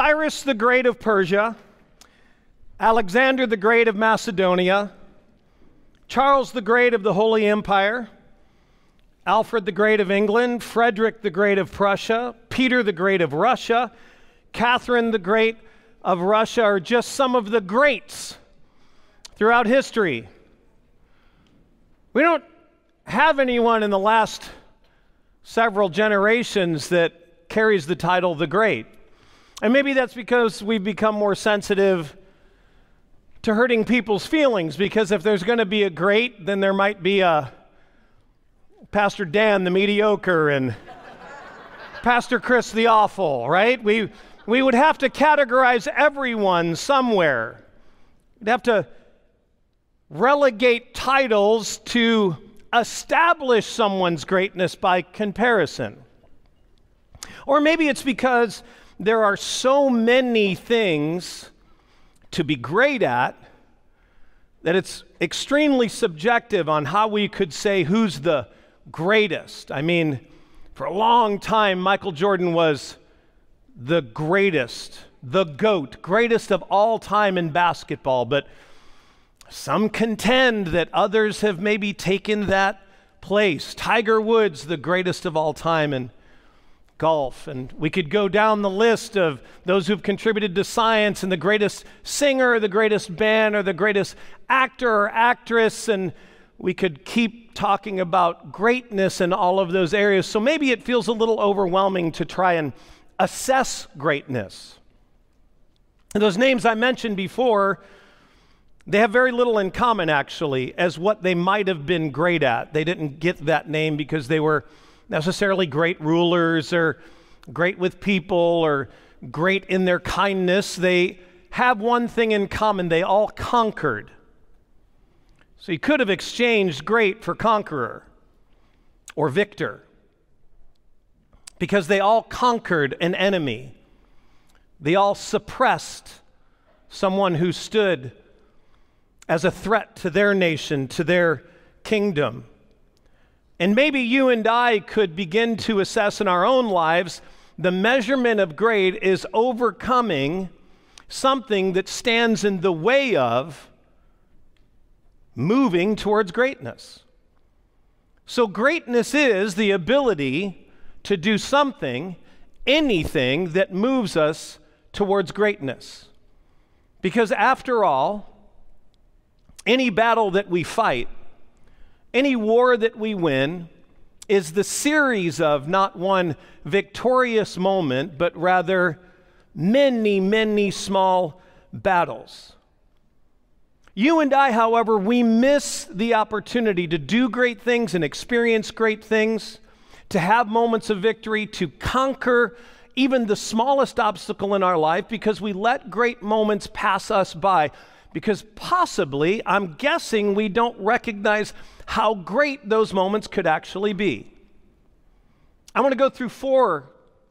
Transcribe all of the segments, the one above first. Cyrus the Great of Persia, Alexander the Great of Macedonia, Charles the Great of the Holy Empire, Alfred the Great of England, Frederick the Great of Prussia, Peter the Great of Russia, Catherine the Great of Russia are just some of the greats throughout history. We don't have anyone in the last several generations that carries the title the Great. And maybe that's because we've become more sensitive to hurting people's feelings, because if there's going to be a great, then there might be a Pastor Dan the mediocre and Pastor Chris the awful, right? We would have to categorize everyone somewhere. We'd have to relegate titles to establish someone's greatness by comparison. Or maybe it's because there are so many things to be great at that it's extremely subjective on how we could say who's the greatest. I mean, for a long time, Michael Jordan was the greatest, the GOAT, greatest of all time in basketball, but some contend that others have maybe taken that place. Tiger Woods, the greatest of all time in golf. And we could go down the list of those who've contributed to science, and the greatest singer, or the greatest band, or the greatest actor or actress, and we could keep talking about greatness in all of those areas. So maybe it feels a little overwhelming to try and assess greatness. And those names I mentioned before, they have very little in common, actually, as what they might have been great at. They didn't get that name because they were necessarily great rulers or great with people or great in their kindness. They have one thing in common: they all conquered. So you could have exchanged great for conqueror or victor, because they all conquered an enemy. They all suppressed someone who stood as a threat to their nation, to their kingdom. And maybe you and I could begin to assess in our own lives, the measurement of great is overcoming something that stands in the way of moving towards greatness. So greatness is the ability to do something, anything that moves us towards greatness. Because after all, any battle that we fight, any war that we win is the series of not one victorious moment, but rather many, many small battles. You and I, however, we miss the opportunity to do great things and experience great things, to have moments of victory, to conquer even the smallest obstacle in our life, because we let great moments pass us by. Because possibly, I'm guessing, we don't recognize how great those moments could actually be. I want to go through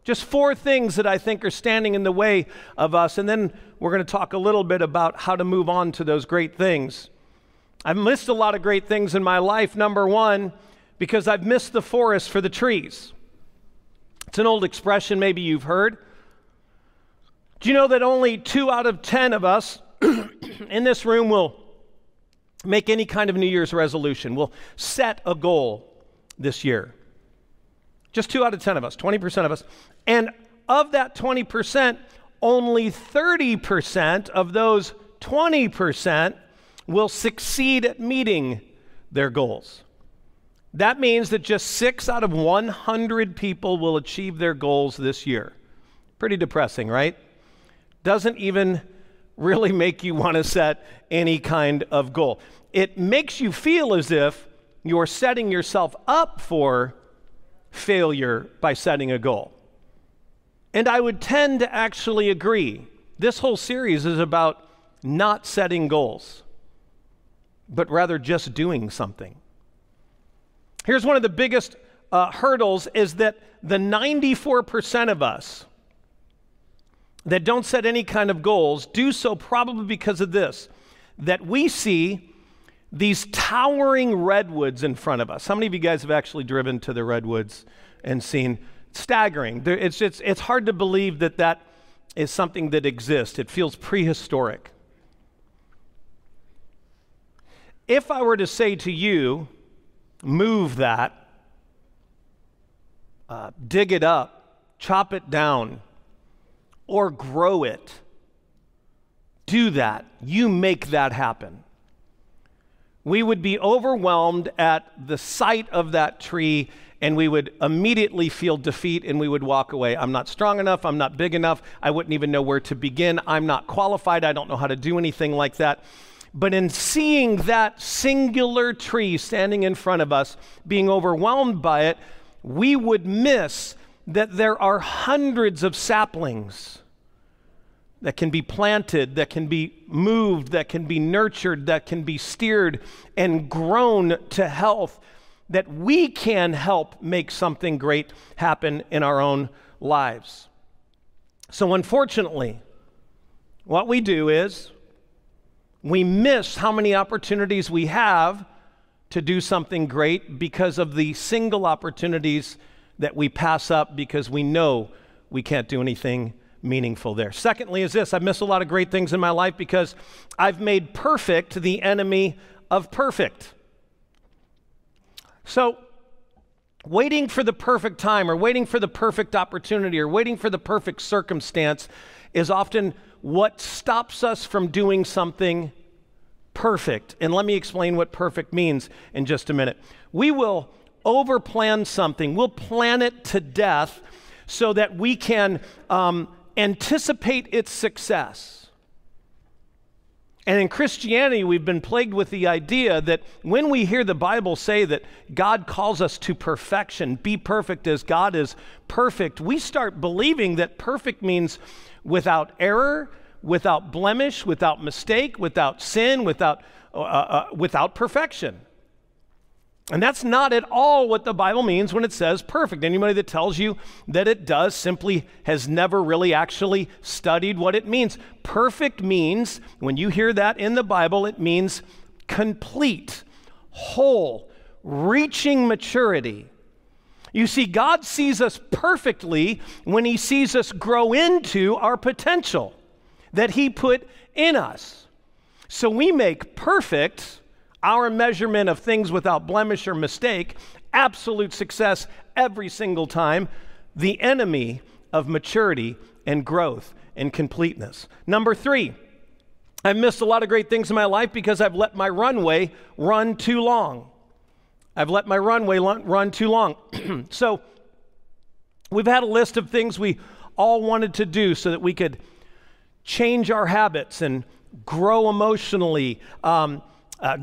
just four things that I think are standing in the way of us, and then we're going to talk a little bit about how to move on to those great things. I've missed a lot of great things in my life, number one, because I've missed the forest for the trees. It's an old expression maybe you've heard. Do you know that only 2 out of 10 of us in this room will make any kind of New Year's resolution? We'll set a goal this year. Just 2 out of 10 of us, 20% of us. And of that 20%, only 30% of those 20% will succeed at meeting their goals. That means that just 6 out of 100 people will achieve their goals this year. Pretty depressing, right? Doesn't even really make you want to set any kind of goal. It makes you feel as if you're setting yourself up for failure by setting a goal. And I would tend to actually agree. This whole series is about not setting goals, but rather just doing something. Here's one of the biggest hurdles is that the 94% of us that don't set any kind of goals do so probably because of this, that we see these towering redwoods in front of us. How many of you guys have actually driven to the redwoods and seen? Staggering. It's hard to believe that is something that exists. It feels prehistoric. If I were to say to you, move that, dig it up, chop it down, or grow it, do that, you make that happen. We would be overwhelmed at the sight of that tree, and we would immediately feel defeat, and we would walk away. I'm not strong enough. I'm not big enough. I wouldn't even know where to begin. I'm not qualified. I don't know how to do anything like that. But in seeing that singular tree standing in front of us, being overwhelmed by it, we would miss that there are hundreds of saplings that can be planted, that can be moved, that can be nurtured, that can be steered and grown to health, that we can help make something great happen in our own lives. So unfortunately, what we do is we miss how many opportunities we have to do something great because of the single opportunities that we pass up because we know we can't do anything meaningful there. Secondly is this: I miss a lot of great things in my life because I've made perfect the enemy of perfect. So waiting for the perfect time or waiting for the perfect opportunity or waiting for the perfect circumstance is often what stops us from doing something perfect. And let me explain what perfect means in just a minute. We will overplan something. We'll plan it to death so that we can anticipate its success. And in Christianity, we've been plagued with the idea that when we hear the Bible say that God calls us to perfection, be perfect as God is perfect, we start believing that perfect means without error, without blemish, without mistake, without sin, without perfection. And that's not at all what the Bible means when it says perfect. Anybody that tells you that it does simply has never really actually studied what it means. Perfect means, when you hear that in the Bible, it means complete, whole, reaching maturity. You see, God sees us perfectly when he sees us grow into our potential that he put in us. So we make perfect our measurement of things without blemish or mistake, absolute success every single time, the enemy of maturity and growth and completeness. Number three, I've missed a lot of great things in my life because I've let my runway run too long. I've let my runway run too long. So we've had a list of things we all wanted to do so that we could change our habits and grow emotionally,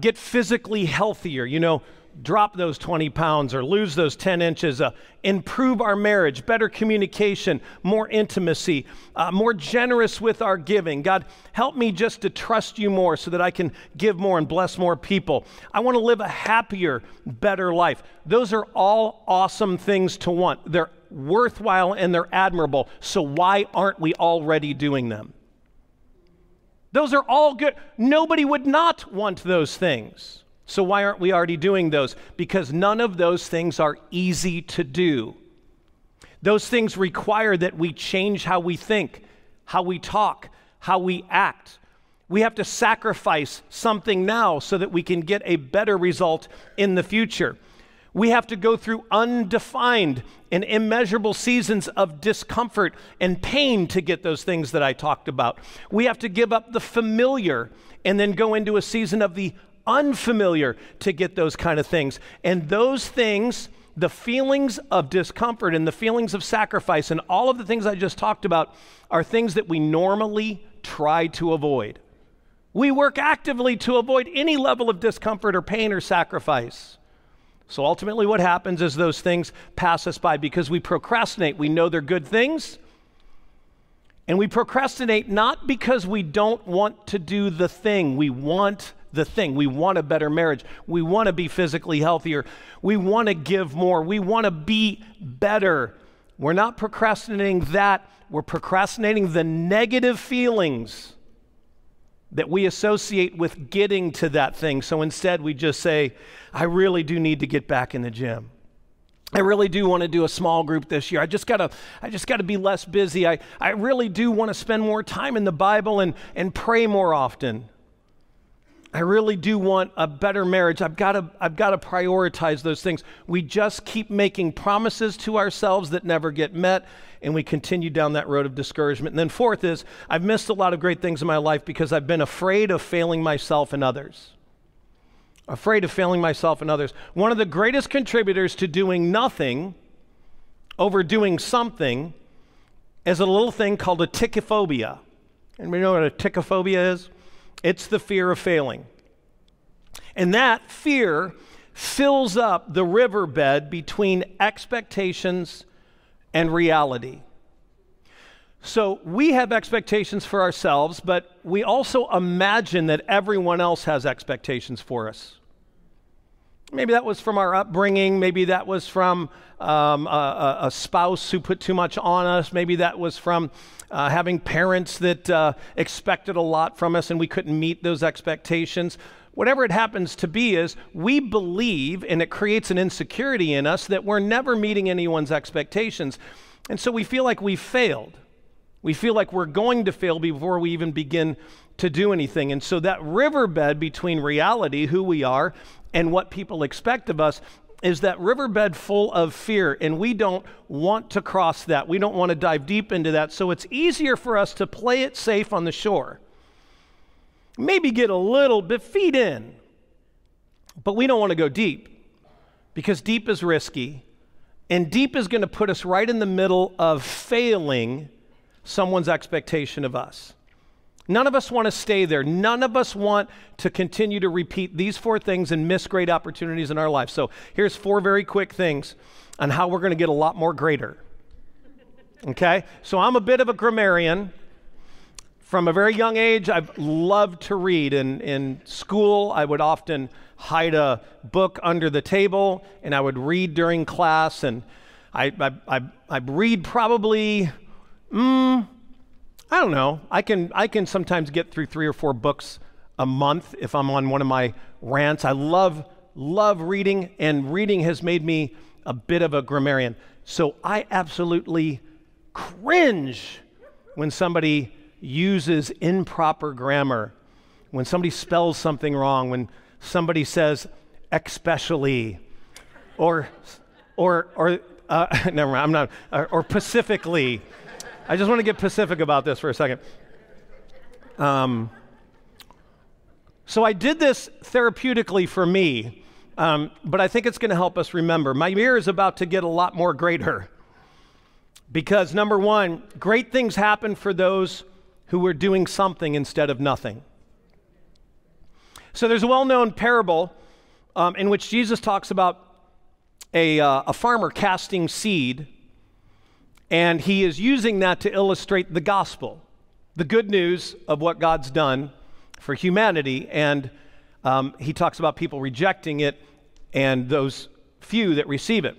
get physically healthier, you know, drop those 20 pounds or lose those 10 inches, improve our marriage, better communication, more intimacy, more generous with our giving. God, help me just to trust you more so that I can give more and bless more people. I want to live a happier, better life. Those are all awesome things to want. They're worthwhile and they're admirable. So why aren't we already doing them? Those are all good. Nobody would not want those things. So why aren't we already doing those? Because none of those things are easy to do. Those things require that we change how we think, how we talk, how we act. We have to sacrifice something now so that we can get a better result in the future. We have to go through undefined and immeasurable seasons of discomfort and pain to get those things that I talked about. We have to give up the familiar and then go into a season of the unfamiliar to get those kind of things. And those things, the feelings of discomfort and the feelings of sacrifice and all of the things I just talked about are things that we normally try to avoid. We work actively to avoid any level of discomfort or pain or sacrifice. So ultimately what happens is those things pass us by because we procrastinate. We know they're good things, and we procrastinate not because we don't want to do the thing. We want the thing. We want a better marriage. We want to be physically healthier. We want to give more. We want to be better. We're not procrastinating that. We're procrastinating the negative feelings that we associate with getting to that thing. So instead we just say, I really do need to get back in the gym. I really do want to do a small group this year. I just gotta be less busy. I really do want to spend more time in the Bible and pray more often. I really do want a better marriage. I've gotta prioritize those things. We just keep making promises to ourselves that never get met, and we continue down that road of discouragement. And then fourth is, I've missed a lot of great things in my life because I've been afraid of failing myself and others. Afraid of failing myself and others. One of the greatest contributors to doing nothing over doing something is a little thing called a tickophobia. Anybody know what a tickophobia is? It's the fear of failing. And that fear fills up the riverbed between expectations and reality. So we have expectations for ourselves, but we also imagine that everyone else has expectations for us. Maybe that was from our upbringing. Maybe that was from a spouse who put too much on us. Maybe that was from having parents that expected a lot from us and we couldn't meet those expectations. Whatever it happens to be is, we believe, and it creates an insecurity in us, that we're never meeting anyone's expectations. And so we feel like we've failed. We feel like we're going to fail before we even begin to do anything. And so that riverbed between reality, who we are, and what people expect of us is that riverbed full of fear. And we don't want to cross that. We don't want to dive deep into that. So it's easier for us to play it safe on the shore. Maybe get a little bit feet in. But we don't want to go deep because deep is risky. And deep is going to put us right in the middle of failing someone's expectation of us. None of us want to stay there. None of us want to continue to repeat these four things and miss great opportunities in our life. So here's four very quick things on how we're going to get a lot more greater. Okay? So I'm a bit of a grammarian. From a very young age, I've loved to read. In school, I would often hide a book under the table, and I would read during class. And I read probably... I don't know. I can sometimes get through 3 or 4 books a month if I'm on one of my rants. I love reading, and reading has made me a bit of a grammarian. So I absolutely cringe when somebody uses improper grammar, when somebody spells something wrong, when somebody says especially or never mind, I'm not, or pacifically. I just want to get pacific about this for a second. So I did this therapeutically for me, but I think it's going to help us remember. My year is about to get a lot more greater because, number one, great things happen for those who were doing something instead of nothing. So there's a well-known parable in which Jesus talks about a farmer casting seed. And he is using that to illustrate the gospel, the good news of what God's done for humanity. And he talks about people rejecting it and those few that receive it.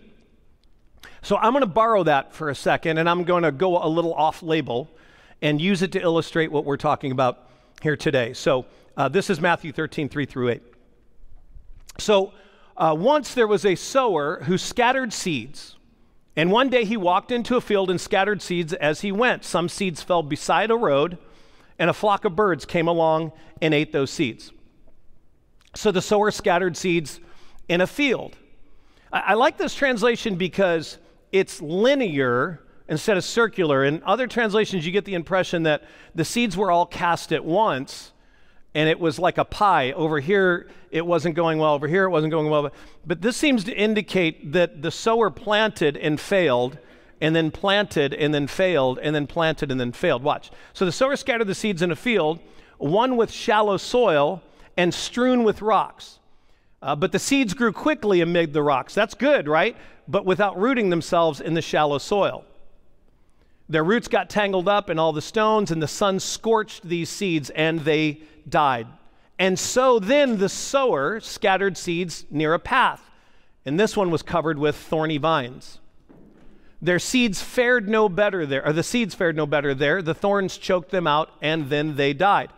So I'm going to borrow that for a second, and I'm going to go a little off-label and use it to illustrate what we're talking about here today. So this is Matthew 13, 3 through 8. So once there was a sower who scattered seeds. And one day he walked into a field and scattered seeds as he went. Some seeds fell beside a road, and a flock of birds came along and ate those seeds. So the sower scattered seeds in a field. I like this translation because it's linear instead of circular. In other translations, you get the impression that the seeds were all cast at once, and it was like a pie. Over here, it wasn't going well. Over here, it wasn't going well. But this seems to indicate that the sower planted and failed, and then planted and then failed, and then planted and then failed. Watch. So the sower scattered the seeds in a field, one with shallow soil and strewn with rocks. But the seeds grew quickly amid the rocks. That's good, right? But without rooting themselves in the shallow soil. Their roots got tangled up in all the stones, and the sun scorched these seeds, and they died. And so then the sower scattered seeds near a path, and this one was covered with thorny vines. The seeds fared no better there. The thorns choked them out, and then they died.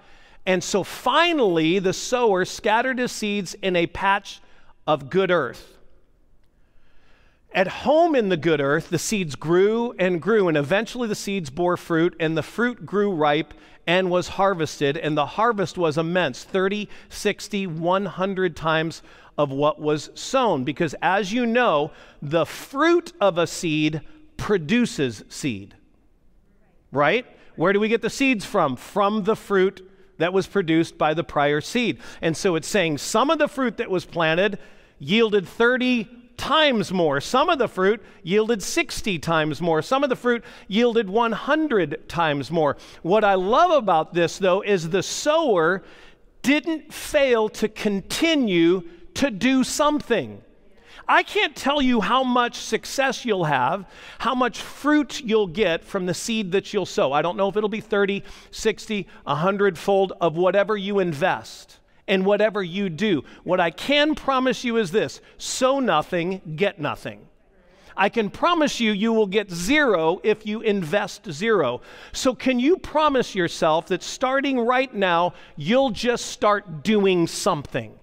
And so finally, the sower scattered his seeds in a patch of good earth. At home in the good earth, the seeds grew and grew, and eventually the seeds bore fruit, and the fruit grew ripe and was harvested, and the harvest was immense, 30, 60, 100 times of what was sown. Because as you know, the fruit of a seed produces seed, right? Where do we get the seeds from? From the fruit that was produced by the prior seed. And so it's saying some of the fruit that was planted yielded 30 times more. Some of the fruit yielded 60 times more. Some of the fruit yielded 100 times more. What I love about this, though, is the sower didn't fail to continue to do something. I can't tell you how much success you'll have, how much fruit you'll get from the seed that you'll sow. I don't know if it'll be 30, 60, 100-fold of whatever you invest and whatever you do. What I can promise you is this: sow nothing, get nothing. I can promise you, you will get zero if you invest zero. So can you promise yourself that starting right now, you'll just start doing something?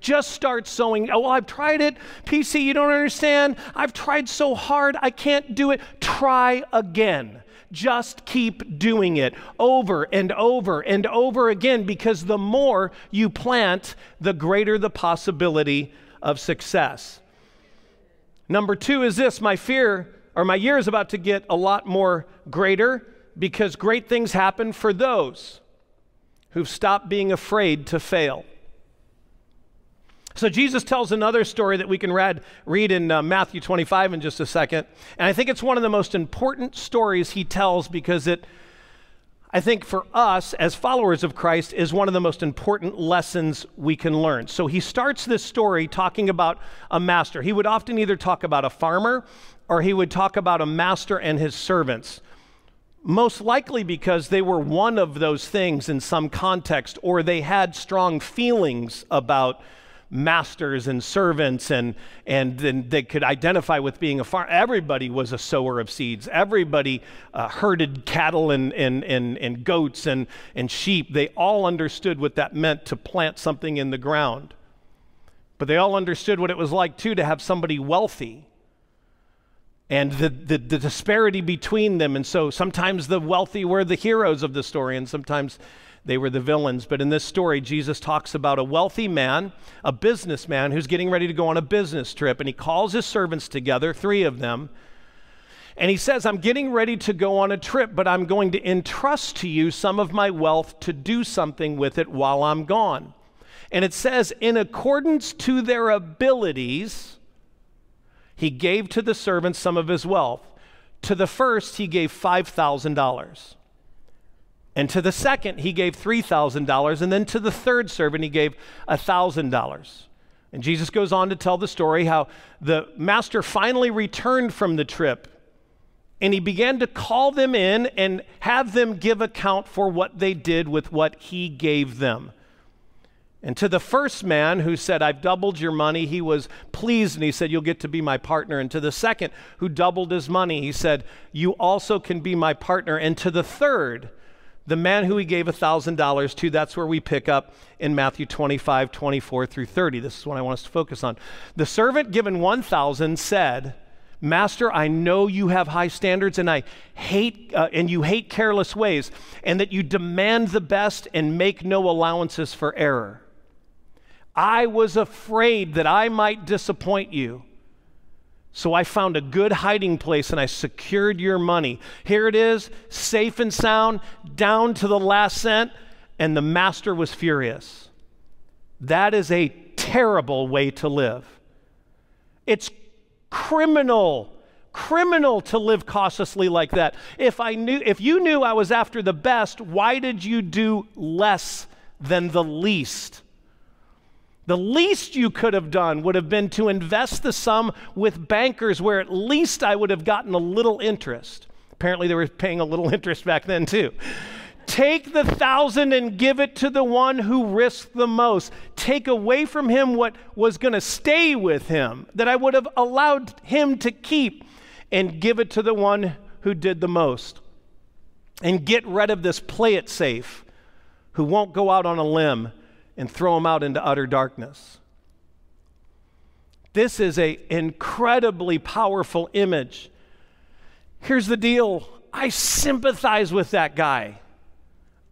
Just start sowing. Oh, well, I've tried it. PC, you don't understand. I've tried so hard. I can't do it. Try again. Just keep doing it over and over and over again, because the more you plant, the greater the possibility of success. Number two is this: my year is about to get a lot more greater, because great things happen for those who've stopped being afraid to fail. So Jesus tells another story that we can read in Matthew 25 in just a second. And I think it's one of the most important stories he tells, because I think for us as followers of Christ, is one of the most important lessons we can learn. So he starts this story talking about a master. He would often either talk about a farmer, or he would talk about a master and his servants, most likely because they were one of those things in some context, or they had strong feelings about masters and servants, and then they could identify with being a farmer. Everybody was a sower of seeds. Everybody herded cattle and goats and sheep. They all understood what that meant, to plant something in the ground. But they all understood what it was like too to have somebody wealthy, and the disparity between them. And so sometimes the wealthy were the heroes of the story, and sometimes they were the villains. But in this story, Jesus talks about a wealthy man, a businessman who's getting ready to go on a business trip. And he calls his servants together, three of them. And he says, I'm getting ready to go on a trip, but I'm going to entrust to you some of my wealth to do something with it while I'm gone. And it says, in accordance to their abilities, he gave to the servants some of his wealth. To the first, he gave $5,000. And to the second, he gave $3,000. And then to the third servant, he gave $1,000. And Jesus goes on to tell the story how the master finally returned from the trip, and he began to call them in and have them give account for what they did with what he gave them. And to the first man who said, I've doubled your money, he was pleased, and he said, you'll get to be my partner. And to the second who doubled his money, he said, you also can be my partner. And to the third, the man who he gave $1,000 to, that's where we pick up in Matthew 25, 24 through 30. This is what I want us to focus on. The servant given $1,000 said, Master, I know you have high standards, and you hate careless ways, and that you demand the best and make no allowances for error. I was afraid that I might disappoint you, so I found a good hiding place, and I secured your money. Here it is, safe and sound, down to the last cent. And the master was furious. That is a terrible way to live. It's criminal to live cautiously like that. If you knew I was after the best, why did you do less than the least? The least you could have done would have been to invest the sum with bankers, where at least I would have gotten a little interest. Apparently they were paying a little interest back then too. Take the $1,000 and give it to the one who risked the most. Take away from him what was going to stay with him, that I would have allowed him to keep, and give it to the one who did the most. And get rid of this play it safe who won't go out on a limb and throw them out into utter darkness. This is an incredibly powerful image. Here's the deal. I sympathize with that guy.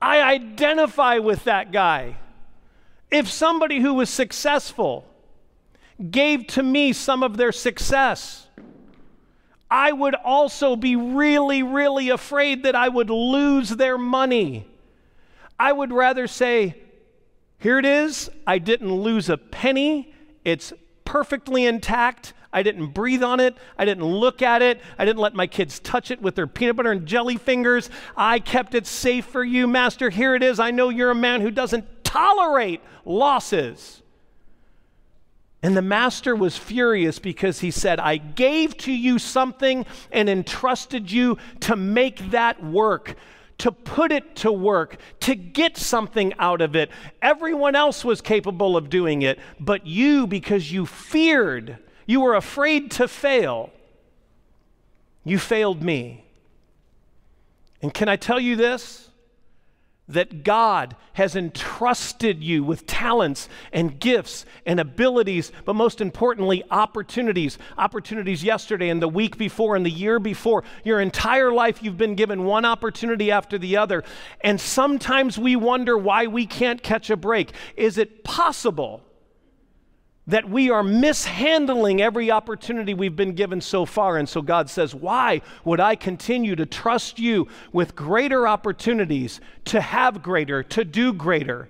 I identify with that guy. If somebody who was successful gave to me some of their success, I would also be really, really afraid that I would lose their money. I would rather say, here it is. I didn't lose a penny. It's perfectly intact. I didn't breathe on it. I didn't look at it. I didn't let my kids touch it with their peanut butter and jelly fingers. I kept it safe for you, Master. Here it is. I know you're a man who doesn't tolerate losses. And the master was furious because he said, I gave to you something and entrusted you to make that work, to put it to work, to get something out of it. Everyone else was capable of doing it, but you, because you feared, you were afraid to fail, you failed me. And can I tell you this? That God has entrusted you with talents and gifts and abilities, but most importantly, opportunities. Opportunities yesterday and the week before and the year before. Your entire life you've been given one opportunity after the other. And sometimes we wonder why we can't catch a break. Is it possible that we are mishandling every opportunity we've been given so far? And so God says, why would I continue to trust you with greater opportunities, to have greater, to do greater,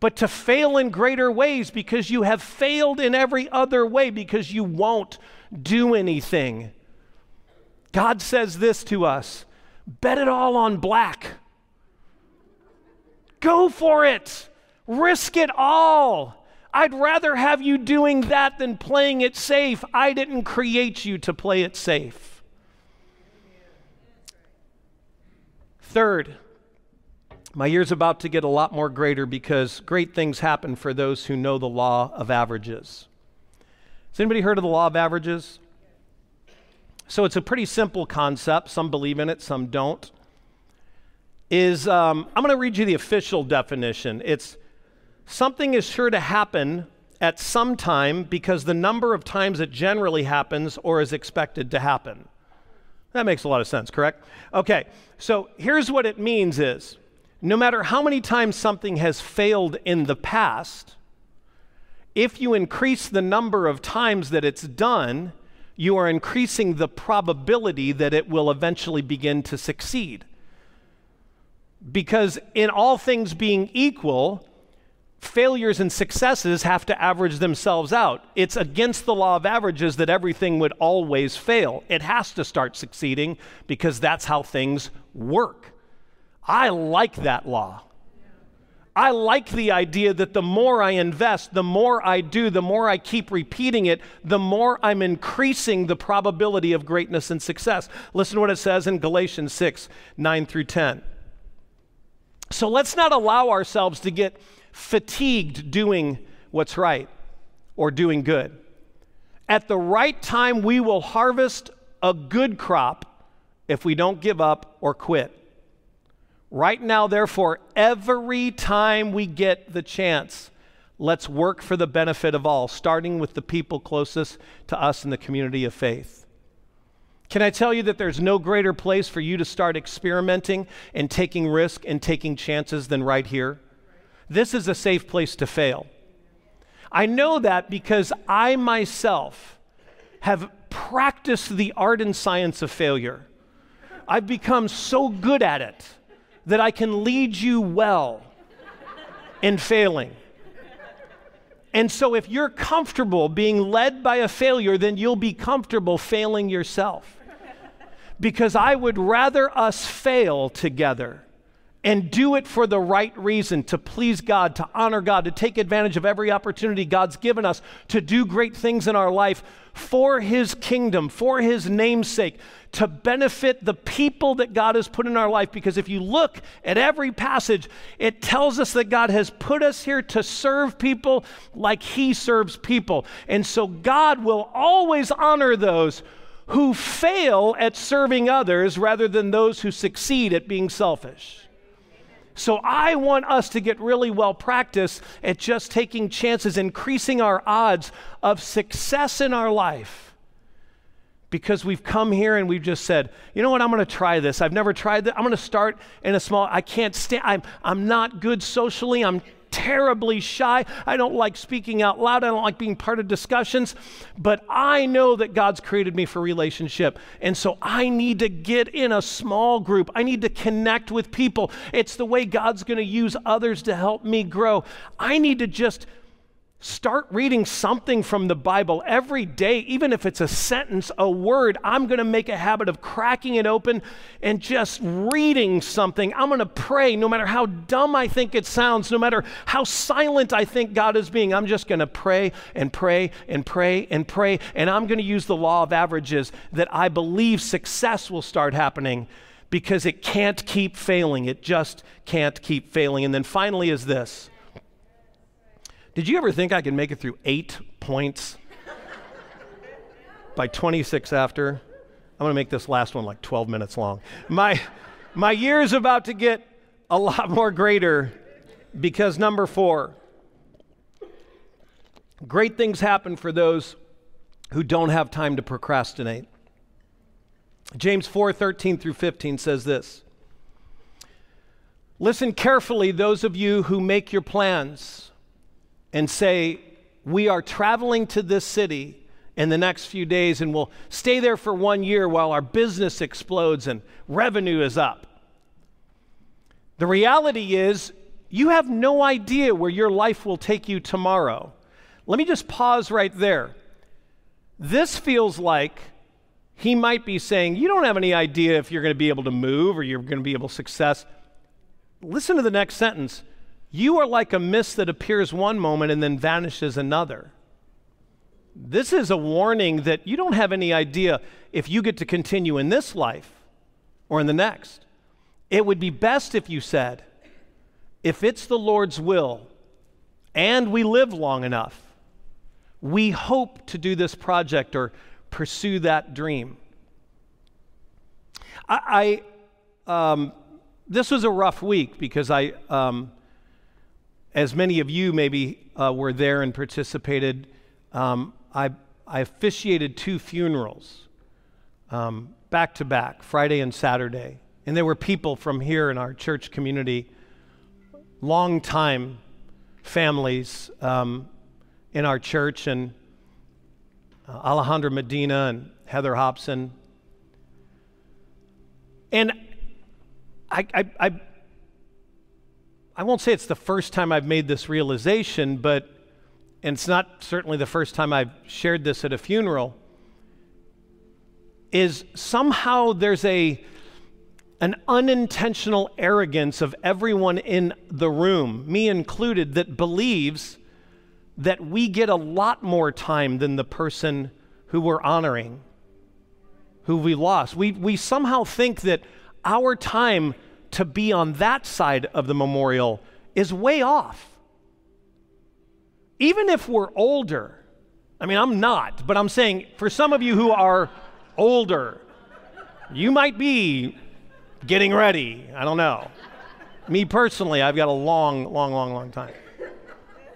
but to fail in greater ways, because you have failed in every other way, because you won't do anything? God says this to us: bet it all on black. Go for it. Risk it all. I'd rather have you doing that than playing it safe. I didn't create you to play it safe. Third, my year's about to get a lot more greater, because great things happen for those who know the law of averages. Has anybody heard of the law of averages? So it's a pretty simple concept. Some believe in it, some don't. I'm going to read you the official definition. It's something is sure to happen at some time because the number of times it generally happens or is expected to happen. That makes a lot of sense, correct? Okay, so here's what it means is, no matter how many times something has failed in the past, if you increase the number of times that it's done, you are increasing the probability that it will eventually begin to succeed. Because in all things being equal, failures and successes have to average themselves out. It's against the law of averages that everything would always fail. It has to start succeeding because that's how things work. I like that law. I like the idea that the more I invest, the more I do, the more I keep repeating it, the more I'm increasing the probability of greatness and success. Listen to what it says in Galatians 6:9-10. So let's not allow ourselves to get fatigued doing what's right or doing good. At the right time, we will harvest a good crop if we don't give up or quit. Right now, therefore, every time we get the chance, let's work for the benefit of all, starting with the people closest to us in the community of faith. Can I tell you that there's no greater place for you to start experimenting and taking risk and taking chances than right here? This is a safe place to fail. I know that because I myself have practiced the art and science of failure. I've become so good at it that I can lead you well in failing. And so if you're comfortable being led by a failure, then you'll be comfortable failing yourself. Because I would rather us fail together and do it for the right reason, to please God, to honor God, to take advantage of every opportunity God's given us, to do great things in our life for His kingdom, for His name's sake, to benefit the people that God has put in our life. Because if you look at every passage, it tells us that God has put us here to serve people like He serves people. And so God will always honor those who fail at serving others rather than those who succeed at being selfish. So I want us to get really well practiced at just taking chances, increasing our odds of success in our life, because we've come here and we've just said, you know what, I'm going to try this. I've never tried that. I'm going to start in a small, I can't stand, I'm not good socially. I'm terribly shy. I don't like speaking out loud. I don't like being part of discussions, but I know that God's created me for relationship. And so I need to get in a small group. I need to connect with people. It's the way God's going to use others to help me grow. I need to just start reading something from the Bible every day, even if it's a sentence, a word. I'm going to make a habit of cracking it open and just reading something. I'm going to pray, no matter how dumb I think it sounds, no matter how silent I think God is being. I'm just going to pray and pray and pray and pray, and I'm going to use the law of averages that I believe success will start happening, because it can't keep failing. It just can't keep failing. And then finally is this. Did you ever think I could make it through 8 points by 26 after? I'm gonna make this last one like 12 minutes long. My year's about to get a lot more greater, because number 4, great things happen for those who don't have time to procrastinate. James 4:13 through 15 says this. Listen carefully, those of you who make your plans and say, we are traveling to this city in the next few days and we'll stay there for 1 year while our business explodes and revenue is up. The reality is, you have no idea where your life will take you tomorrow. Let me just pause right there. This feels like he might be saying, you don't have any idea if you're going to be able to move or you're going to be able to success. Listen to the next sentence. You are like a mist that appears one moment and then vanishes another. This is a warning that you don't have any idea if you get to continue in this life or in the next. It would be best if you said, if it's the Lord's will and we live long enough, we hope to do this project or pursue that dream. This was a rough week because as many of you maybe were there and participated, I officiated 2 funerals back to back, Friday and Saturday. And there were people from here in our church community, longtime families in our church, and Alejandra Medina and Heather Hobson. And I won't say it's the first time I've made this realization, but, and it's not certainly the first time I've shared this at a funeral, is somehow there's an unintentional arrogance of everyone in the room, me included, that believes that we get a lot more time than the person who we're honoring, who we lost. We somehow think that our time to be on that side of the memorial is way off. Even if we're older, I mean, I'm not, but I'm saying for some of you who are older, you might be getting ready. I don't know. Me personally, I've got a long, long, long, long time.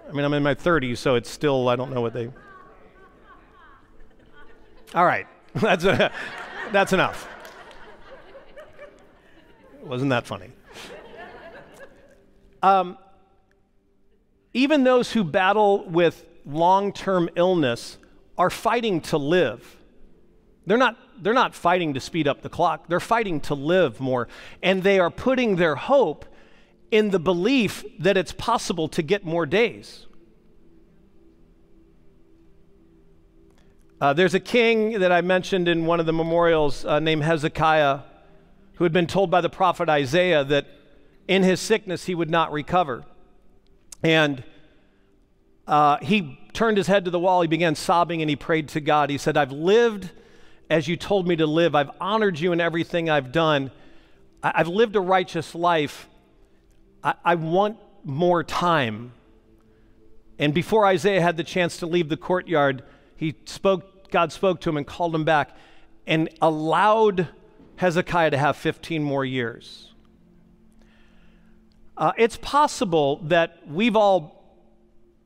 I mean, I'm in my 30s, so it's still, I don't know what they. All right, that's enough. Wasn't that funny? Even those who battle with long-term illness are fighting to live. They're not fighting to speed up the clock. They're fighting to live more. And they are putting their hope in the belief that it's possible to get more days. There's a king that I mentioned in one of the memorials named Hezekiah, who had been told by the prophet Isaiah that in his sickness he would not recover. And he turned his head to the wall, he began sobbing, and he prayed to God. He said, I've lived as you told me to live. I've honored you in everything I've done. I've lived a righteous life. I want more time. And before Isaiah had the chance to leave the courtyard, God spoke to him and called him back and allowed Hezekiah to have 15 more years. It's possible that we've all,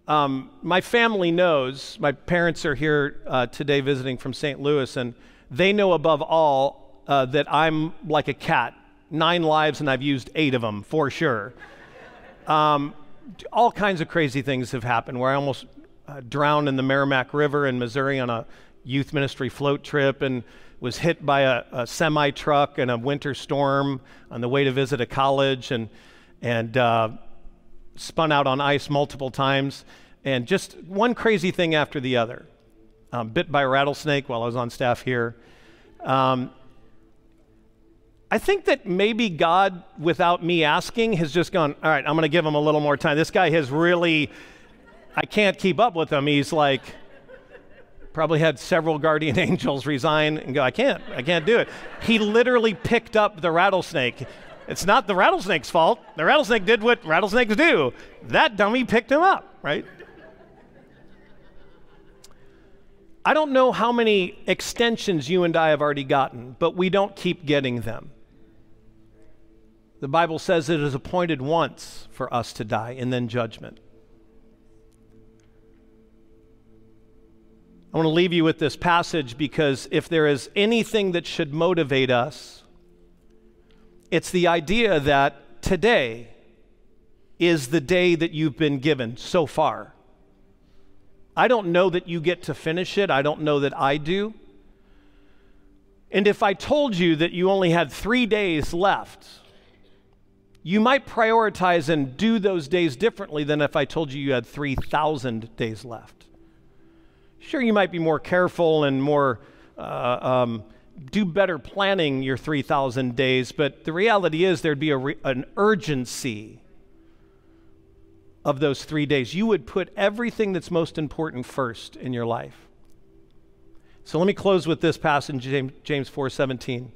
my family knows, my parents are here today visiting from St. Louis, and they know above all that I'm like a cat, 9 lives and I've used 8 of them for sure. All kinds of crazy things have happened where I almost drowned in the Merrimack River in Missouri on a youth ministry float trip and was hit by a semi truck in a winter storm on the way to visit a college, and spun out on ice multiple times, and just one crazy thing after the other. Bit by a rattlesnake while I was on staff here. I think that maybe God, without me asking, has just gone, all right, I'm going to give him a little more time. This guy has really, I can't keep up with him. He's like, probably had several guardian angels resign and go, I can't do it. He literally picked up the rattlesnake. It's not the rattlesnake's fault. The rattlesnake did what rattlesnakes do. That dummy picked him up, right? I don't know how many extensions you and I have already gotten, but we don't keep getting them. The Bible says it is appointed once for us to die and then judgment. I want to leave you with this passage because if there is anything that should motivate us, it's the idea that today is the day that you've been given so far. I don't know that you get to finish it. I don't know that I do. And if I told you that you only had 3 days left, you might prioritize and do those days differently than if I told you you had 3,000 days left. Sure, you might be more careful and more do better planning your 3,000 days, but the reality is there'd be an urgency of those 3 days. You would put everything that's most important first in your life. So let me close with this passage, James 4:17.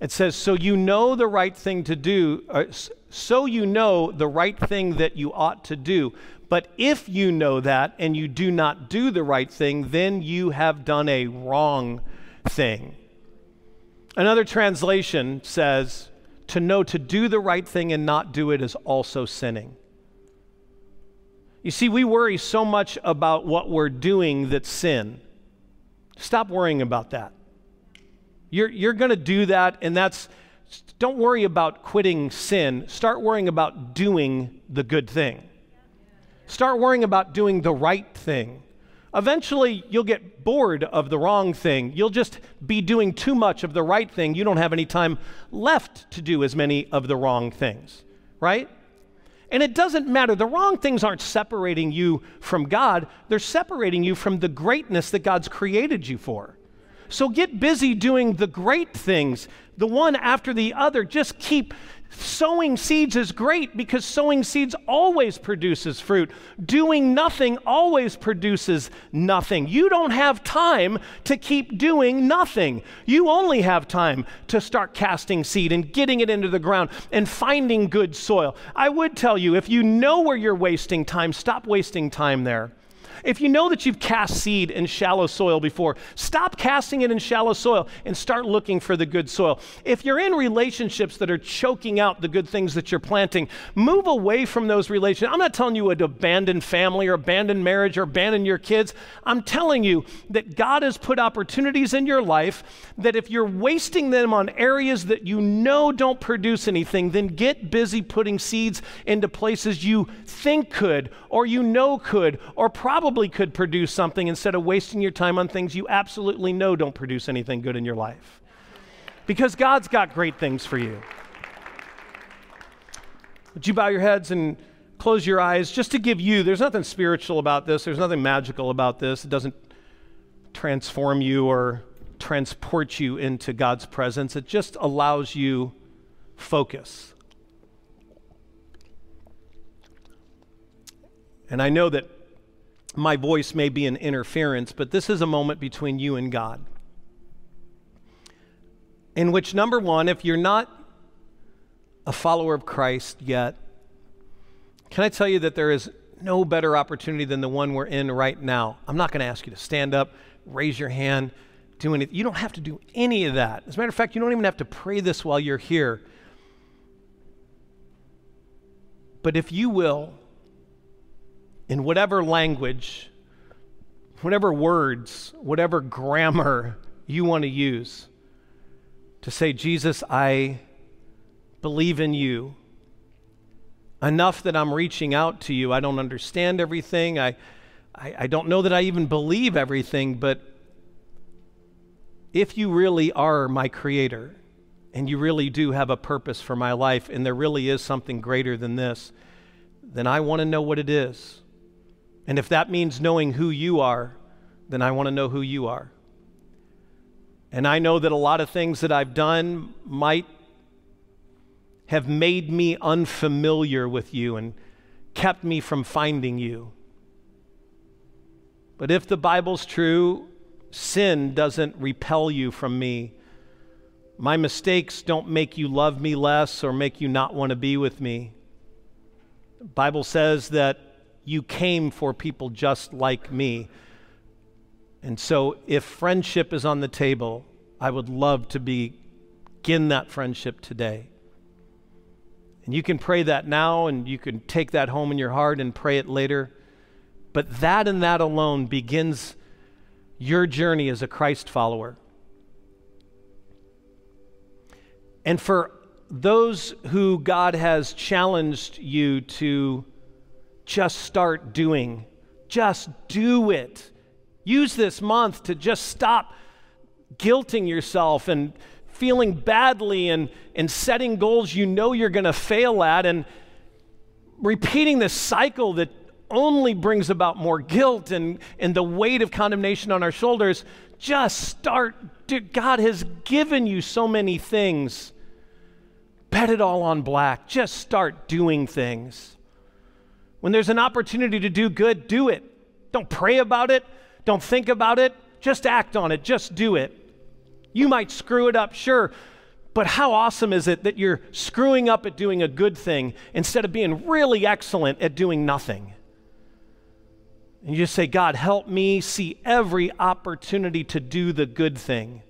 It says, so you know the right thing that you ought to do, but if you know that and you do not do the right thing, then you have done a wrong thing. Another translation says, to know to do the right thing and not do it is also sinning. You see, we worry so much about what we're doing that's sin. Stop worrying about that. You're going to do that, and don't worry about quitting sin. Start worrying about doing the good thing. Start worrying about doing the right thing. Eventually, you'll get bored of the wrong thing. You'll just be doing too much of the right thing. You don't have any time left to do as many of the wrong things, right? And it doesn't matter. The wrong things aren't separating you from God. They're separating you from the greatness that God's created you for. So get busy doing the great things, the one after the other. Just keep sowing seeds is great because sowing seeds always produces fruit. Doing nothing always produces nothing. You don't have time to keep doing nothing. You only have time to start casting seed and getting it into the ground and finding good soil. I would tell you, if you know where you're wasting time, stop wasting time there. If you know that you've cast seed in shallow soil before, stop casting it in shallow soil and start looking for the good soil. If you're in relationships that are choking out the good things that you're planting, move away from those relationships. I'm not telling you to abandon family or abandon marriage or abandon your kids. I'm telling you that God has put opportunities in your life that if you're wasting them on areas that you know don't produce anything, then get busy putting seeds into places you think could or you know could or probably could produce something instead of wasting your time on things you absolutely know don't produce anything good in your life. Because God's got great things for you. Would you bow your heads and close your eyes just to give you, there's nothing spiritual about this, there's nothing magical about this, it doesn't transform you or transport you into God's presence, it just allows you focus. And I know that my voice may be an interference, but this is a moment between you and God in which, number one, if you're not a follower of Christ yet, can I tell you that there is no better opportunity than the one we're in right now? I'm not going to ask you to stand up, raise your hand, do anything. You don't have to do any of that. As a matter of fact, you don't even have to pray this while you're here. But if you will, in whatever language, whatever words, whatever grammar you want to use to say, Jesus, I believe in you enough that I'm reaching out to you. I don't understand everything. I don't know that I even believe everything, but if you really are my creator and you really do have a purpose for my life and there really is something greater than this, then I want to know what it is. And if that means knowing who you are, then I want to know who you are. And I know that a lot of things that I've done might have made me unfamiliar with you and kept me from finding you. But if the Bible's true, sin doesn't repel you from me. My mistakes don't make you love me less or make you not want to be with me. The Bible says that you came for people just like me. And so if friendship is on the table, I would love to begin that friendship today. And you can pray that now, and you can take that home in your heart and pray it later. But that and that alone begins your journey as a Christ follower. And for those who God has challenged you to just start doing, just do it. Use this month to just stop guilting yourself and feeling badly and setting goals you know you're going to fail at and repeating this cycle that only brings about more guilt and the weight of condemnation on our shoulders. Just start. Dude, God has given you so many things. Bet it all on black. Just start doing things. When there's an opportunity to do good, do it. Don't pray about it. Don't think about it. Just act on it. Just do it. You might screw it up, sure, but how awesome is it that you're screwing up at doing a good thing instead of being really excellent at doing nothing? And you just say, God, help me see every opportunity to do the good thing.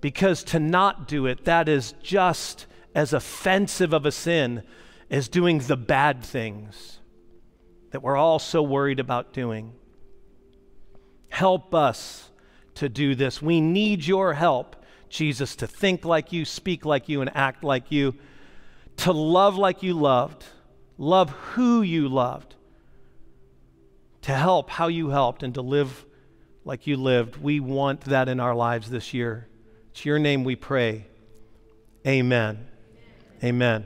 Because to not do it, that is just as offensive of a sin as doing the bad things that we're all so worried about doing. Help us to do this. We need your help, Jesus, to think like you, speak like you, and act like you, to love like you loved, love who you loved, to help how you helped, and to live like you lived. We want that in our lives this year. It's your name we pray. Amen. Amen. Amen.